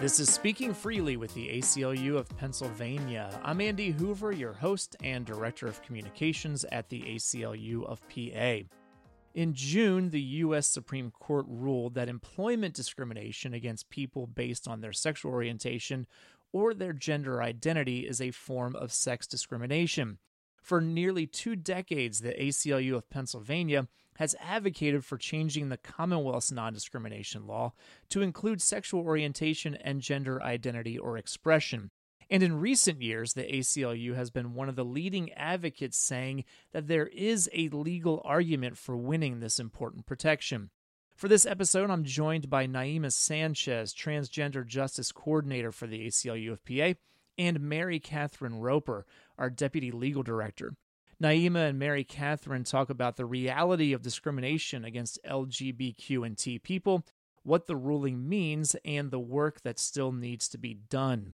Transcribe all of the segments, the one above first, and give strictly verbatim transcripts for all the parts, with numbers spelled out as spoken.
This is Speaking Freely with the A C L U of Pennsylvania. I'm Andy Hoover, your host and Director of Communications at the A C L U of P A. In June, the U S Supreme Court ruled that employment discrimination against people based on their sexual orientation or their gender identity is a form of sex discrimination. For nearly two decades, the A C L U of Pennsylvania has advocated for changing the Commonwealth's non-discrimination law to include sexual orientation and gender identity or expression. And in recent years, the A C L U has been one of the leading advocates saying that there is a legal argument for winning this important protection. For this episode, I'm joined by Naima Sanchez, Transgender Justice Coordinator for the A C L U of P A, and Mary Catherine Roper, our Deputy Legal Director. Naima and Mary Catherine talk about the reality of discrimination against L G B T Q T people, what the ruling means, and the work that still needs to be done.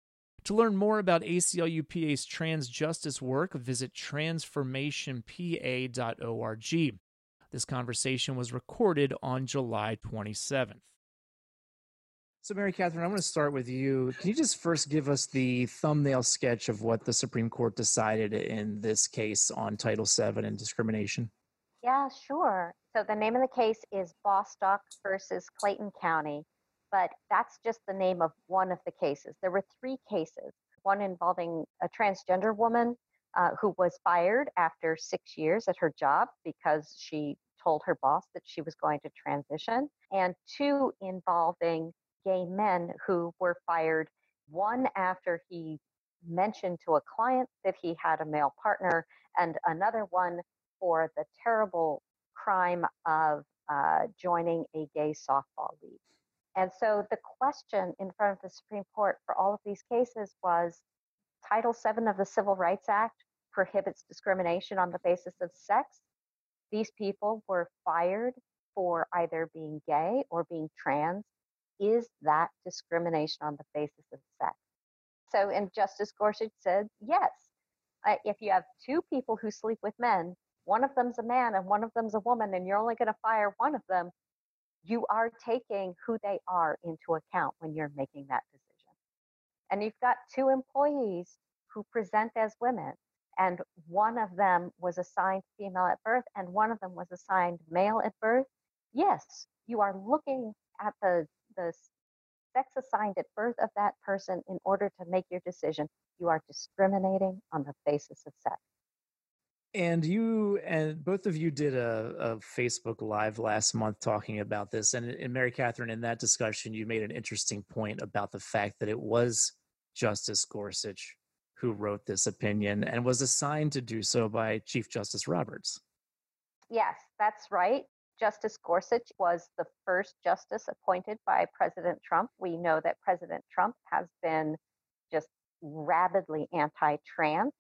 To learn more about A C L U P A's trans justice work, visit transformation p a dot org. This conversation was recorded on July twenty-seventh. So, Mary Catherine, I want to start with you. Can you just first give us the thumbnail sketch of what the Supreme Court decided in this case on Title seven and discrimination? Yeah, sure. So the name of the case is Bostock versus Clayton County, but that's just the name of one of the cases. There were three cases, one involving a transgender woman uh, who was fired after six years at her job because she told her boss that she was going to transition, and two involving gay men who were fired, one after he mentioned to a client that he had a male partner, and another one for the terrible crime of uh, joining a gay softball league. And so the question in front of the Supreme Court for all of these cases was, Title seven of the Civil Rights Act prohibits discrimination on the basis of sex. These people were fired for either being gay or being trans. Is that discrimination on the basis of sex? So, and Justice Gorsuch said, yes. Uh, if you have two people who sleep with men, one of them's a man and one of them's a woman, and you're only going to fire one of them, you are taking who they are into account when you're making that decision. And you've got two employees who present as women, and one of them was assigned female at birth and one of them was assigned male at birth. Yes, you are looking at the the sex assigned at birth of that person in order to make your decision. You are discriminating on the basis of sex. And you and both of you did a, a Facebook Live last month talking about this. And, and Mary Catherine, in that discussion, you made an interesting point about the fact that it was Justice Gorsuch who wrote this opinion and was assigned to do so by Chief Justice Roberts. Yes, that's right. Justice Gorsuch was the first justice appointed by President Trump. We know that President Trump has been just rabidly anti-trans,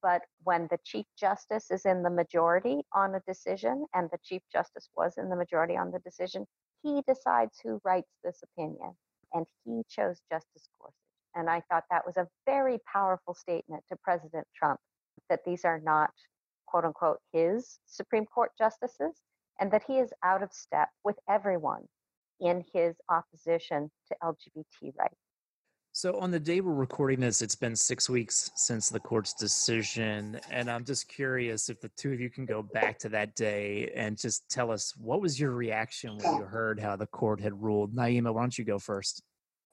but when the Chief Justice is in the majority on a decision, and the Chief Justice was in the majority on the decision, he decides who writes this opinion, and he chose Justice Gorsuch. And I thought that was a very powerful statement to President Trump, that these are not, quote unquote, his Supreme Court justices, and that he is out of step with everyone in his opposition to L G B T rights. So on the day we're recording this, it's been six weeks since the court's decision, and I'm just curious if the two of you can go back to that day and just tell us, what was your reaction when you heard how the court had ruled? Naima, why don't you go first?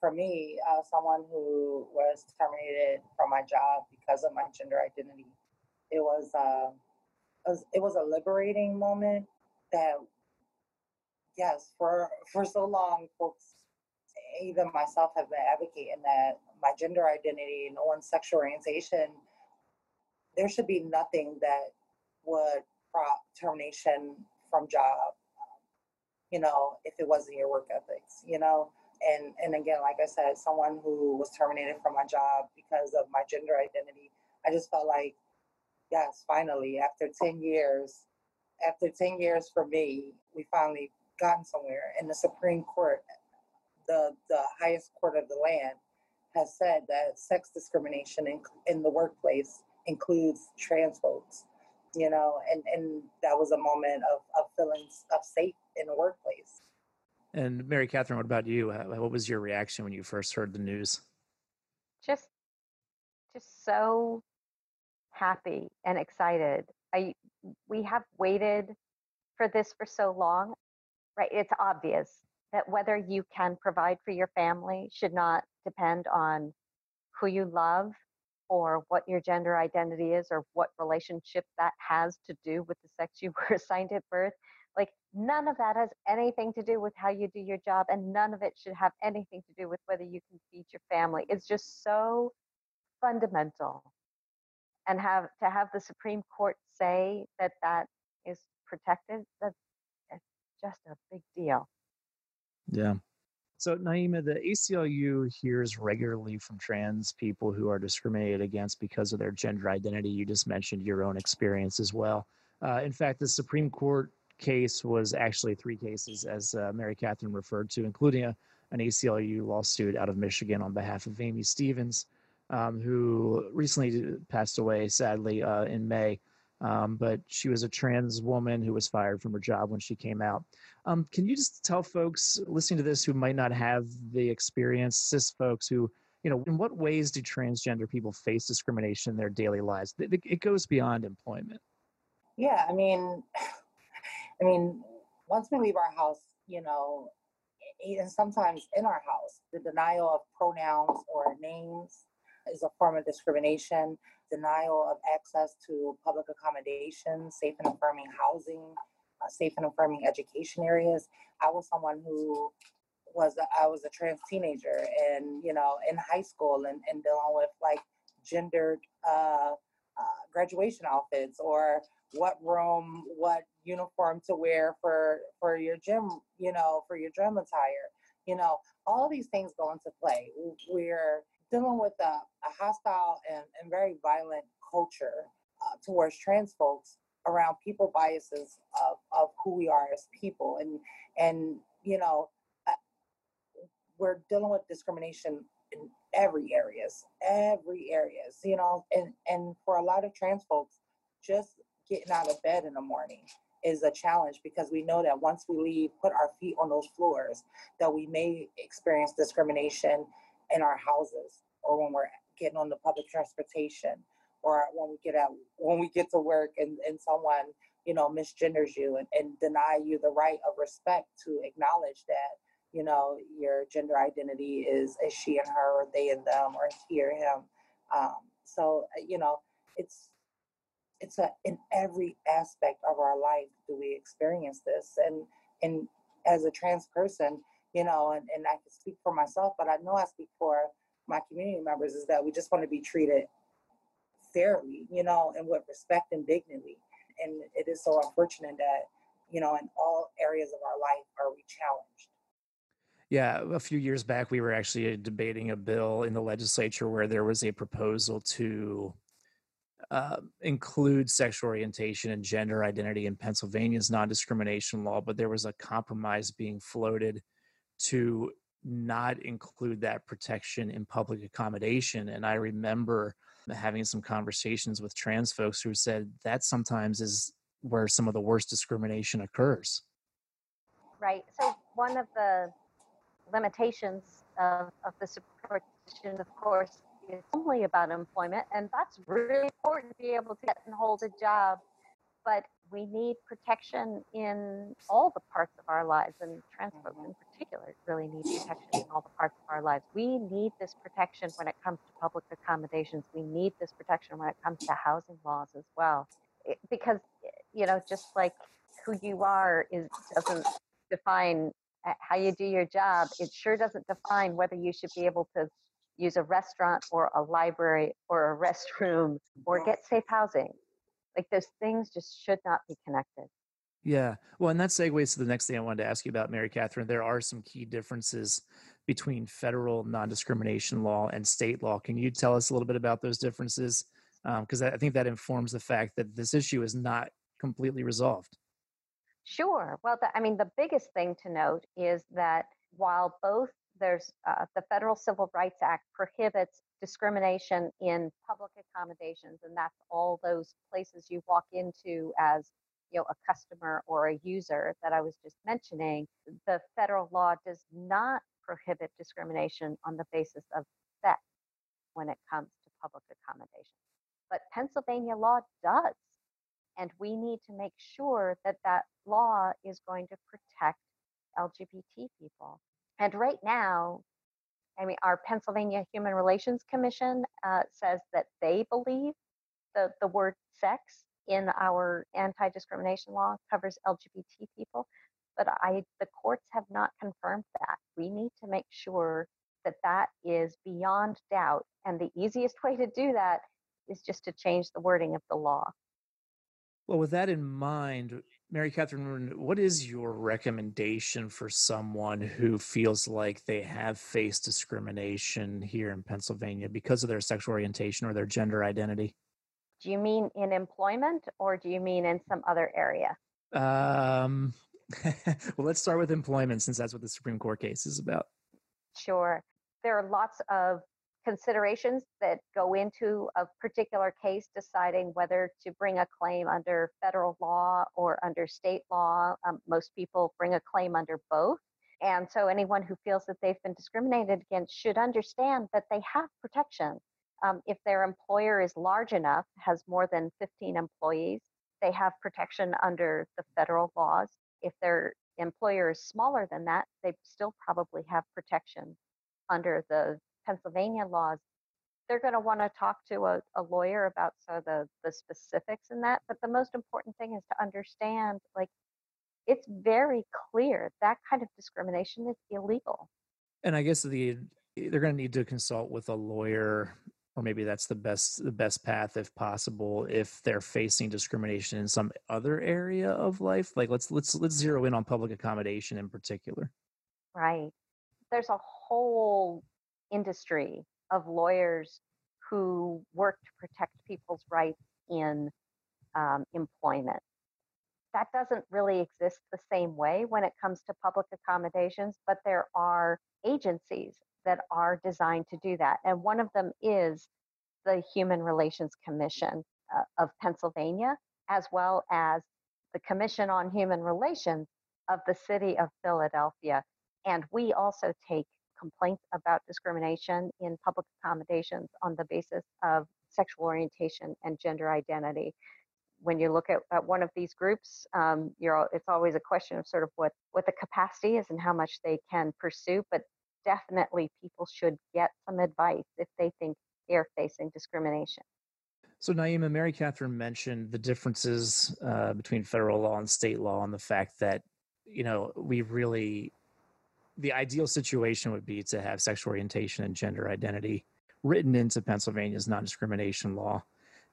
For me, uh, someone who was terminated from my job because of my gender identity, it was, uh, it was, it was a liberating moment. That, yes, for for so long, folks, even myself, have been advocating that my gender identity and one's sexual orientation, there should be nothing that would prop termination from job, you know, if it wasn't your work ethics, you know. And, and again, like I said, someone who was terminated from my job because of my gender identity, I just felt like, yes, finally, after ten years, After ten years for me, we finally gotten somewhere. And the Supreme Court, the, the highest court of the land, has said that sex discrimination in, in the workplace includes trans folks, you know, and, and that was a moment of, of feelings of safe in the workplace. And Mary Catherine, what about you? What was your reaction when you first heard the news? Just, just so happy and excited. I we have waited for this for so long, right? It's obvious that whether you can provide for your family should not depend on who you love or what your gender identity is or what relationship that has to do with the sex you were assigned at birth. Like, none of that has anything to do with how you do your job, and none of it should have anything to do with whether you can feed your family. It's just so fundamental. And have to have the Supreme Court say that that is protected, that's just a big deal. Yeah. So, Naima, the A C L U hears regularly from trans people who are discriminated against because of their gender identity. You just mentioned your own experience as well. Uh, in fact, the Supreme Court case was actually three cases, as uh, Mary Catherine referred to, including a, an A C L U lawsuit out of Michigan on behalf of Amy Stevens, um, who recently passed away, sadly, uh, in May. Um, but she was a trans woman who was fired from her job when she came out. Um, can you just tell folks listening to this who might not have the experience, cis folks who, you know, in what ways do transgender people face discrimination in their daily lives? It goes beyond employment. Yeah, I mean, I mean, once we leave our house, you know, and sometimes in our house, the denial of pronouns or names is a form of discrimination. Denial of access to public accommodations, safe and affirming housing, uh, safe and affirming education areas. I was someone who was, a, I was a trans teenager and, you know, in high school and, and dealing with like gendered uh, uh, graduation outfits or what room, what uniform to wear for, for your gym, you know, for your gym attire. You know, all these things go into play. We're dealing with a, a hostile and, and very violent culture uh, towards trans folks around people biases of, of who we are as people. And, and you know, uh, we're dealing with discrimination in every areas, every areas, you know, and, and for a lot of trans folks, just getting out of bed in the morning is a challenge because we know that once we leave, put our feet on those floors, that we may experience discrimination in our houses, or when we're getting on the public transportation, or when we get out, when we get to work and, and someone, you know, misgenders you and, and deny you the right of respect to acknowledge that, you know, your gender identity is, is she and her, or they and them, or he or him. Um, so, you know, it's, it's a, in every aspect of our life do we experience this. And, and as a trans person, you know, and, and I can speak for myself, but I know I speak for my community members, is that we just want to be treated fairly, you know, and with respect and dignity. And it is so unfortunate that, you know, in all areas of our life are we challenged. Yeah, a few years back, we were actually debating a bill in the legislature where there was a proposal to Uh, include sexual orientation and gender identity in Pennsylvania's non-discrimination law, but there was a compromise being floated to not include that protection in public accommodation. And I remember having some conversations with trans folks who said that sometimes is where some of the worst discrimination occurs. Right. So one of the limitations of, of the support decision, of course, it's only about employment, and that's really important to be able to get and hold a job. But we need protection in all the parts of our lives, and trans folks in particular really need protection in all the parts of our lives. We need this protection when it comes to public accommodations. We need this protection when it comes to housing laws as well. It, because, you know, just like who you are is doesn't define how you do your job, it sure doesn't define whether you should be able to use a restaurant or a library or a restroom or get safe housing. Like, those things just should not be connected. Yeah. Well, and that segues to the next thing I wanted to ask you about, Mary Catherine. There are some key differences between federal non-discrimination law and state law. Can you tell us a little bit about those differences? Because um, I think that informs the fact that this issue is not completely resolved. Sure. Well, the, I mean, the biggest thing to note is that while both There's uh, the Federal Civil Rights Act prohibits discrimination in public accommodations, and that's all those places you walk into as you know, a customer or a user that I was just mentioning, the federal law does not prohibit discrimination on the basis of sex when it comes to public accommodation. But Pennsylvania law does. And we need to make sure that that law is going to protect L G B T people. And right now, I mean, our Pennsylvania Human Relations Commission uh, says that they believe the, the word sex in our anti-discrimination law covers L G B T people. But I, the courts have not confirmed that. We need to make sure that that is beyond doubt. And the easiest way to do that is just to change the wording of the law. Well, with that in mind, Mary Catherine, what is your recommendation for someone who feels like they have faced discrimination here in Pennsylvania because of their sexual orientation or their gender identity? Do you mean in employment or do you mean in some other area? Um, well, let's start with employment since that's what the Supreme Court case is about. Sure. There are lots of considerations that go into a particular case deciding whether to bring a claim under federal law or under state law. Um, most people bring a claim under both. And so anyone who feels that they've been discriminated against should understand that they have protection. Um, if their employer is large enough, has more than fifteen employees, they have protection under the federal laws. If their employer is smaller than that, they still probably have protection under the Pennsylvania laws. They're going to want to talk to a, a lawyer about so the, the specifics in that. But the most important thing is to understand, like, it's very clear that kind of discrimination is illegal. And I guess the they're going to need to consult with a lawyer, or maybe that's the best the best path if possible, if they're facing discrimination in some other area of life. Like let's let's let's zero in on public accommodation in particular. Right. There's a whole industry of lawyers who work to protect people's rights in um, employment. That doesn't really exist the same way when it comes to public accommodations, but there are agencies that are designed to do that. And one of them is the Human Relations Commission uh, of Pennsylvania, as well as the Commission on Human Relations of the City of Philadelphia. And we also take complaints about discrimination in public accommodations on the basis of sexual orientation and gender identity. When you look at, at one of these groups, um, you're, it's always a question of sort of what, what the capacity is and how much they can pursue. But definitely people should get some advice if they think they're facing discrimination. So Naima, Mary Catherine mentioned the differences uh, between federal law and state law and the fact that, you know, we really... the ideal situation would be to have sexual orientation and gender identity written into Pennsylvania's non-discrimination law.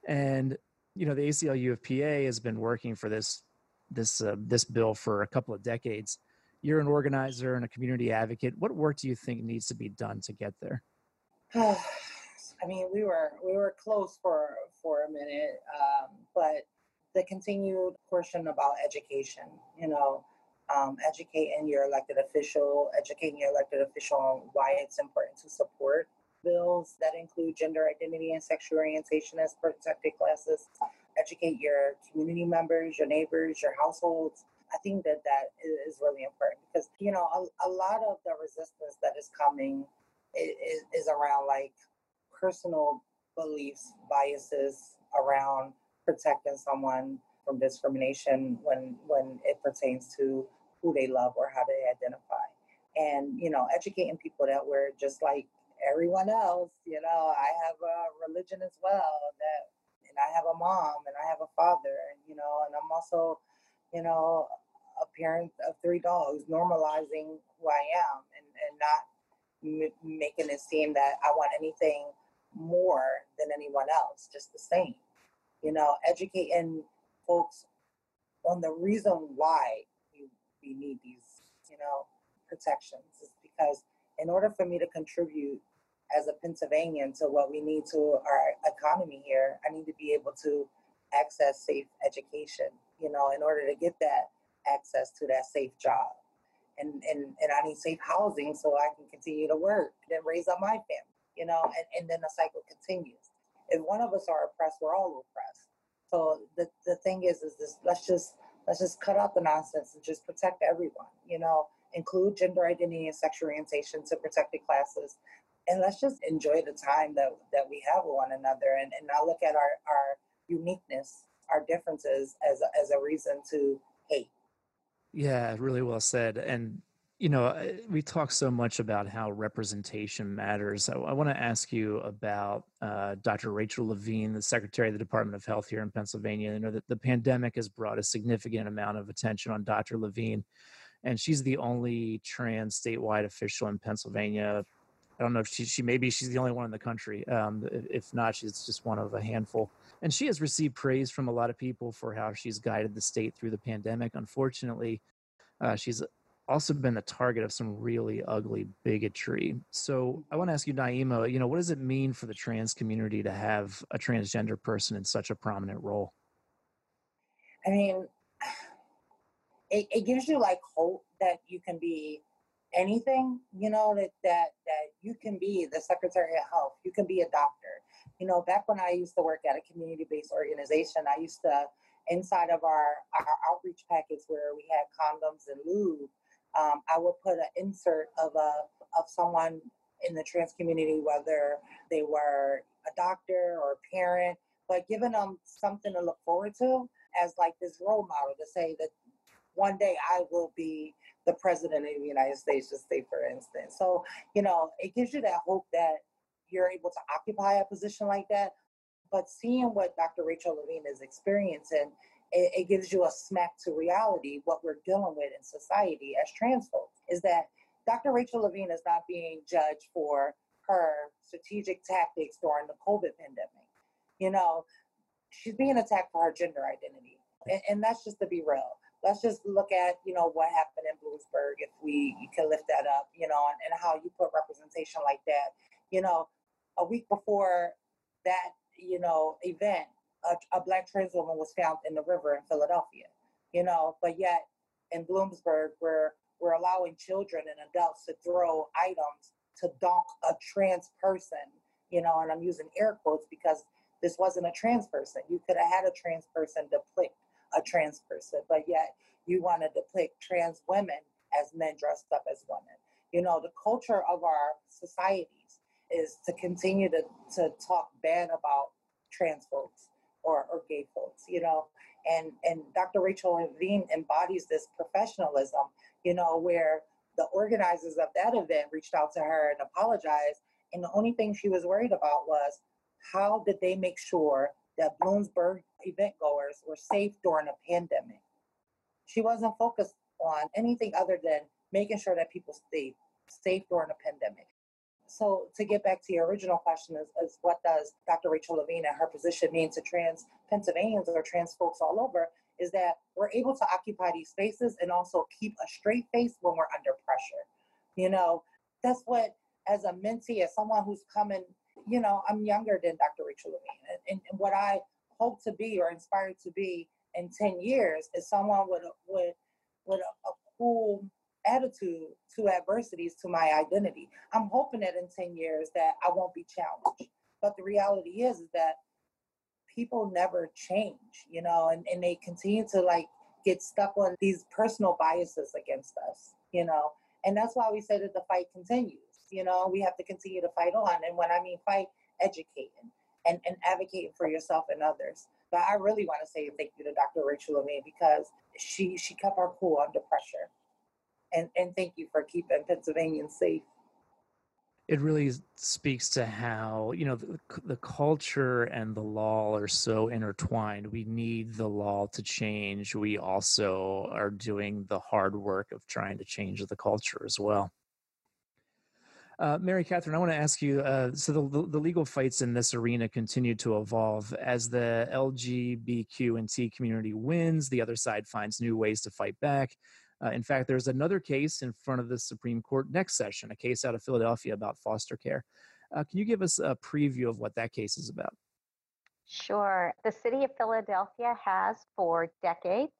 And, you know, the A C L U of P A has been working for this, this, uh, this bill for a couple of decades. You're an organizer and a community advocate. What work do you think needs to be done to get there? Oh, I mean, we were, we were close for, for a minute, um, but the continued portion about education, you know, Um, educating your elected official, educating your elected official on why it's important to support bills that include gender identity and sexual orientation as protected classes. Educate your community members, your neighbors, your households. I think that that is really important because, you know, a, a lot of the resistance that is coming is, is around like personal beliefs, biases around protecting someone from discrimination when when it pertains to who they love or how they identify. And, you know, educating people that we're just like everyone else. You know, I have a religion as well, that, and I have a mom and I have a father, and, you know, and I'm also, you know, a parent of three dogs, normalizing who I am and, and not m- making it seem that I want anything more than anyone else, just the same. You know, educating folks on the reason why we, we need these, you know, protections is because in order for me to contribute as a Pennsylvanian to what we need to our economy here, I need to be able to access safe education, you know, in order to get that access to that safe job. And and, and I need safe housing so I can continue to work and raise up my family, you know, and, and then the cycle continues. If one of us are oppressed, we're all oppressed. So the, the thing is, is this, let's just Let's just cut out the nonsense and just protect everyone, you know, include gender identity and sexual orientation to protected classes. And let's just enjoy the time that, that we have with one another and, and not look at our, our uniqueness, our differences as a, as a reason to hate. Yeah, really well said. And, you know, we talk so much about how representation matters. I, I want to ask you about uh, Doctor Rachel Levine, the Secretary of the Department of Health here in Pennsylvania. You know, that the pandemic has brought a significant amount of attention on Doctor Levine, and she's the only trans statewide official in Pennsylvania. I don't know if she, she maybe she's the only one in the country. Um, if not, she's just one of a handful. And she has received praise from a lot of people for how she's guided the state through the pandemic. Unfortunately, uh, she's also been the target of some really ugly bigotry. So I want to ask you, Naima, you know, what does it mean for the trans community to have a transgender person in such a prominent role? I mean, it, it gives you like hope that you can be anything, you know, that, that that you can be the Secretary of Health, you can be a doctor. You know, back when I used to work at a community-based organization, I used to, inside of our, our outreach packets where we had condoms and lube, um, I would put an insert of a of someone in the trans community, whether they were a doctor or a parent, but giving them something to look forward to as like this role model to say that one day I will be the president of the United States, just say for instance. So, you know, it gives you that hope that you're able to occupy a position like that. But seeing what Doctor Rachel Levine is experiencing, it, it gives you a smack to reality, what we're dealing with in society as trans folks, is that Doctor Rachel Levine is not being judged for her strategic tactics during the COVID pandemic. You know, she's being attacked for her gender identity. And, and that's just to be real. Let's just look at, you know, what happened in Bloomsburg, if we can lift that up, you know, and, and how you put representation like that. You know, a week before that, you know, event, a, a black trans woman was found in the river in Philadelphia, you know, but yet in Bloomsburg, we're, we're allowing children and adults to throw items to dunk a trans person, you know, and I'm using air quotes because this wasn't a trans person. You could have had a trans person depict a trans person, but yet you want to depict trans women as men dressed up as women. You know, the culture of our societies is to continue to, to talk bad about trans folks or, or gay folks, you know, and, and Doctor Rachel Levine embodies this professionalism, you know, where the organizers of that event reached out to her and apologized. And the only thing she was worried about was how did they make sure that Bloomsburg event goers were safe during a pandemic. She wasn't focused on anything other than making sure that people stayed safe during a pandemic. So to get back to your original question is, is what does Doctor Rachel Levine and her position mean to trans Pennsylvanians or trans folks all over, is that we're able to occupy these spaces and also keep a straight face when we're under pressure. You know, that's what, as a mentee, as someone who's coming, you know, I'm younger than Doctor Rachel Levine. And, and what I hope to be or inspired to be in ten years is someone with a, with, with a, a cool attitude to adversities to my identity. I'm hoping that in ten years that I won't be challenged. But the reality is, is that people never change, you know, and, and they continue to like get stuck on these personal biases against us, you know. And that's why we say that the fight continues. You know, we have to continue to fight on. And when I mean fight, educating and, and advocating for yourself and others. But I really want to say thank you to Doctor Rachel Levine because she, she kept her cool under pressure. And, and thank you for keeping Pennsylvanians safe. It really speaks to how, you know, the, the culture and the law are so intertwined. We need the law to change. We also are doing the hard work of trying to change the culture as well. Uh, Mary Catherine, I want to ask you, uh, so the, the legal fights in this arena continue to evolve. As the L G B T Q and T community wins, the other side finds new ways to fight back. Uh, in fact, there's another case in front of the Supreme Court next session, a case out of Philadelphia about foster care. Uh, can you give us a preview of what that case is about? Sure. The city of Philadelphia has for decades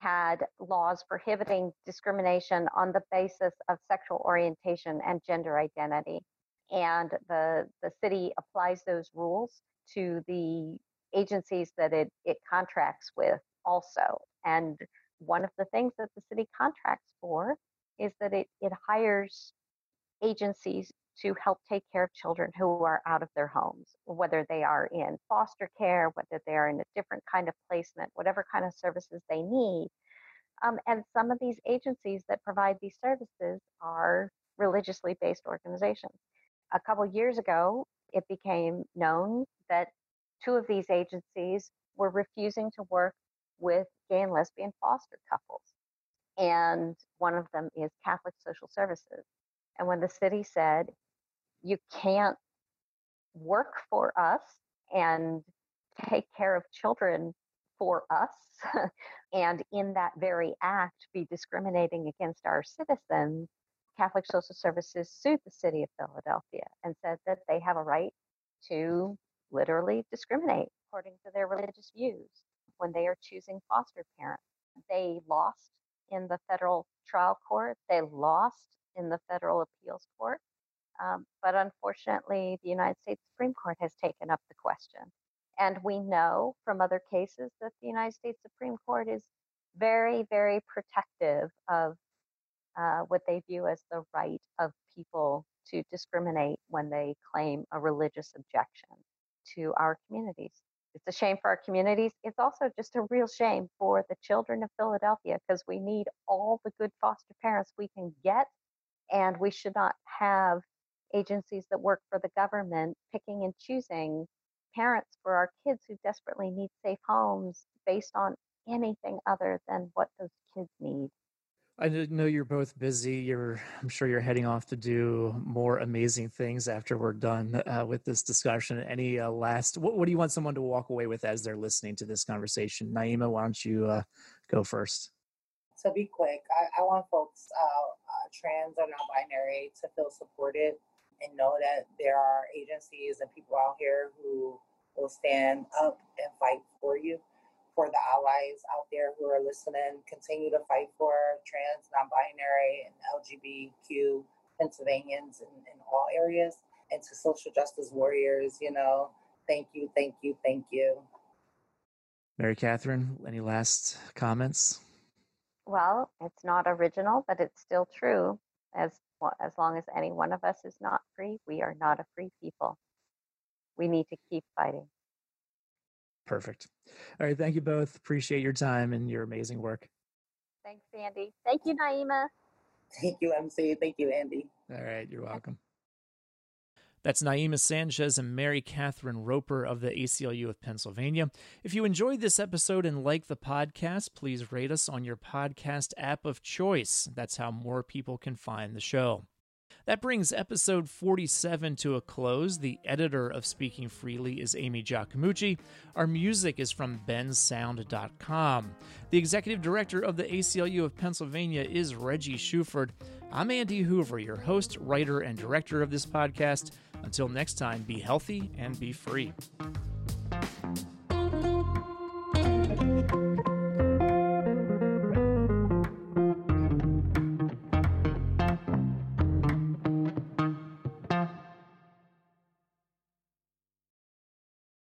had laws prohibiting discrimination on the basis of sexual orientation and gender identity. And the, the city applies those rules to the agencies that it, it contracts with also. And one of the things that the city contracts for is that it, it hires agencies to help take care of children who are out of their homes, whether they are in foster care, whether they are in a different kind of placement, whatever kind of services they need. Um, and some of these agencies that provide these services are religiously based organizations. A couple years ago, it became known that two of these agencies were refusing to work with gay and lesbian foster couples. And one of them is Catholic Social Services. And when the city said, you can't work for us and take care of children for us, and in that very act be discriminating against our citizens, Catholic Social Services sued the city of Philadelphia and said that they have a right to literally discriminate according to their religious views when they are choosing foster parents. They lost in the federal trial court. They lost in the federal appeals court. Um, but unfortunately, the United States Supreme Court has taken up the question. And we know from other cases that the United States Supreme Court is very, very protective of uh, what they view as the right of people to discriminate when they claim a religious objection to our communities. It's a shame for our communities. It's also just a real shame for the children of Philadelphia, because we need all the good foster parents we can get, and we should not have agencies that work for the government picking and choosing parents for our kids who desperately need safe homes based on anything other than what those kids need. I know you're both busy. You're, I'm sure you're heading off to do more amazing things after we're done uh, with this discussion. Any uh, last, what, what do you want someone to walk away with as they're listening to this conversation? Naima, why don't you uh, go first? To be quick, I, I want folks, uh, uh, trans or non-binary, to feel supported and know that there are agencies and people out here who will stand up and fight for you. For the allies out there who are listening, continue to fight for trans, non-binary, and L G B T Q Pennsylvanians in, in all areas. And to social justice warriors, you know, thank you, thank you, thank you. Mary Catherine, any last comments? Well, it's not original, but it's still true. As, as long as any one of us is not free, we are not a free people. We need to keep fighting. Perfect. All right. Thank you both. Appreciate your time and your amazing work. Thanks, Andy. Thank you, Naima. Thank you, M C. Thank you, Andy. All right. You're welcome. That's Naima Sanchez and Mary Catherine Roper of the A C L U of Pennsylvania. If you enjoyed this episode and like the podcast, please rate us on your podcast app of choice. That's how more people can find the show. That brings episode forty-seven to a close. The editor of Speaking Freely is Amy Giacomucci. Our music is from ben sound dot com. The executive director of the A C L U of Pennsylvania is Reggie Shuford. I'm Andy Hoover, your host, writer, and director of this podcast. Until next time, be healthy and be free.